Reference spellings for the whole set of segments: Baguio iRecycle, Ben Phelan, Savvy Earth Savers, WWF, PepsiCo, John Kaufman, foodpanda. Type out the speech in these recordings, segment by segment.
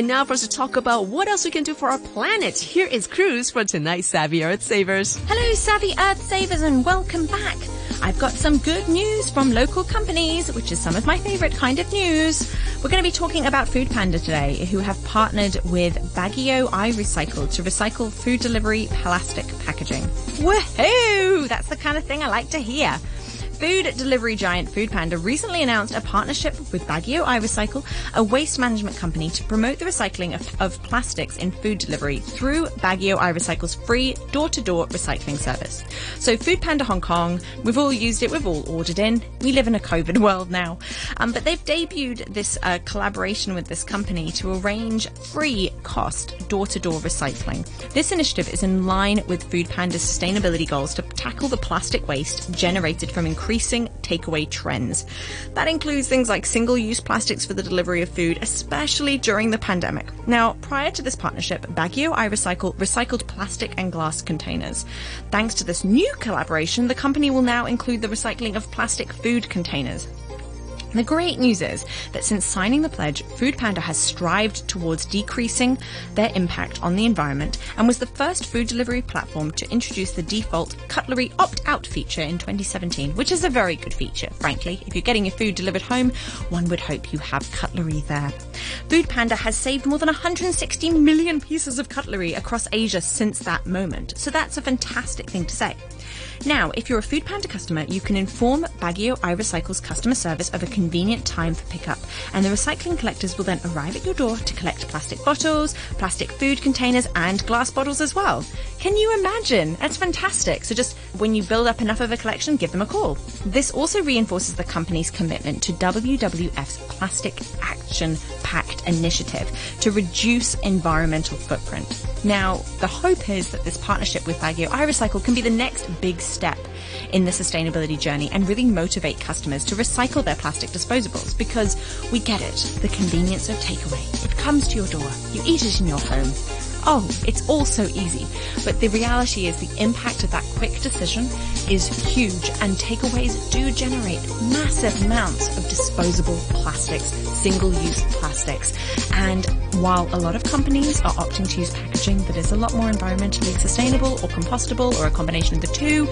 And now for us to talk about what else we can do for our planet. Here is Cruz for tonight's Savvy Earth Savers. Hello, Savvy Earth Savers, and welcome back. I've got some good news from local companies, which is some of my favorite kind of news. We're going to be talking about foodpanda today, who have partnered with Baguio iRecycle to recycle food delivery plastic packaging. Woohoo! That's the kind of thing I like to hear. Food delivery giant foodpanda recently announced a partnership with Baguio iRecycle, a waste management company, to promote the recycling of plastics in food delivery through Baguio iRecycle's free door-to-door recycling service. So foodpanda Hong Kong, we've all used it, we've all ordered in. We live in a COVID world now. But they've debuted this collaboration with this company to arrange free cost door-to-door recycling. This initiative is in line with foodpanda's sustainability goals to tackle the plastic waste generated from increasing takeaway trends. That includes things like single-use plastics for the delivery of food, especially during the pandemic. Now, prior to this partnership, Baguio iRecycle recycled plastic and glass containers. Thanks to this new collaboration, the company will now include the recycling of plastic food containers. The great news is that since signing the pledge, foodpanda has strived towards decreasing their impact on the environment and was the first food delivery platform to introduce the default cutlery opt-out feature in 2017, which is a very good feature, frankly. If you're getting your food delivered home, one would hope you have cutlery there. foodpanda has saved more than 160 million pieces of cutlery across Asia since that moment. So that's a fantastic thing to say. Now, if you're a foodpanda customer, you can inform Baguio iRecycle's customer service of a convenient time for pickup, and the recycling collectors will then arrive at your door to collect plastic bottles, plastic food containers, and glass bottles as well. Can you imagine? That's fantastic. So just when you build up enough of a collection, give them a call. This also reinforces the company's commitment to WWF's Plastic Action Pact initiative to reduce environmental footprint. Now, the hope is that this partnership with Baguio iRecycle can be the next big step in the sustainability journey and really motivate customers to recycle their plastic disposables, because we get it, the convenience of takeaway. It comes to your door, you eat it in your home. Oh, it's all so easy. But the reality is the impact of that quick decision is huge, and takeaways do generate massive amounts of disposable plastics, single-use plastics. And while a lot of companies are opting to use packaging that is a lot more environmentally sustainable or compostable or a combination of the two,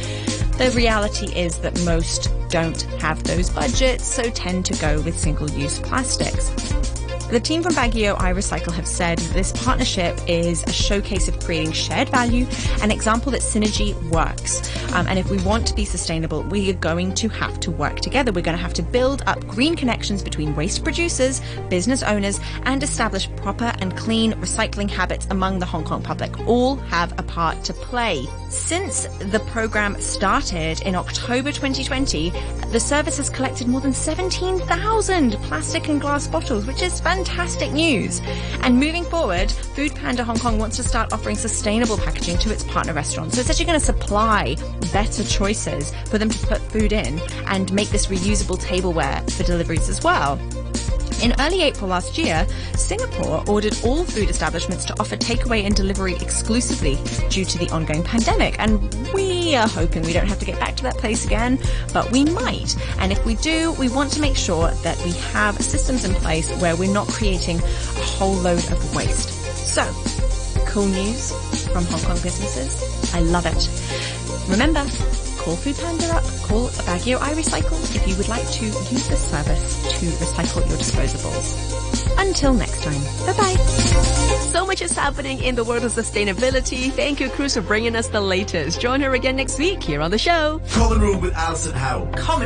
the reality is that most don't have those budgets, so tend to go with single-use plastics. The team from Baguio iRecycle have said this partnership is a showcase of creating shared value, an example that synergy works. And if we want to be sustainable, we are going to have to work together. We're going to have to build up green connections between waste producers, business owners, and establish proper and clean recycling habits among the Hong Kong public. All have a part to play. Since the program started in October 2020, the service has collected more than 17,000 plastic and glass bottles, which is fantastic. Fantastic news. And moving forward, foodpanda Hong Kong wants to start offering sustainable packaging to its partner restaurants. So it's actually going to supply better choices for them to put food in and make this reusable tableware for deliveries as well. In early April last year, Singapore ordered all food establishments to offer takeaway and delivery exclusively due to the ongoing pandemic. And we are hoping we don't have to get back to that place again, but we might. And if we do, we want to make sure that we have systems in place where we're not creating a whole load of waste. So, cool news from Hong Kong businesses. I love it. Remember, call foodpanda up, call Baguio iRecycle if you would like to use this service to recycle your disposables. Until next time, bye-bye. So much is happening in the world of sustainability. Thank you, Cruz, for bringing us the latest. Join her again next week here on the show. Call the Room with Alison Howell. Comment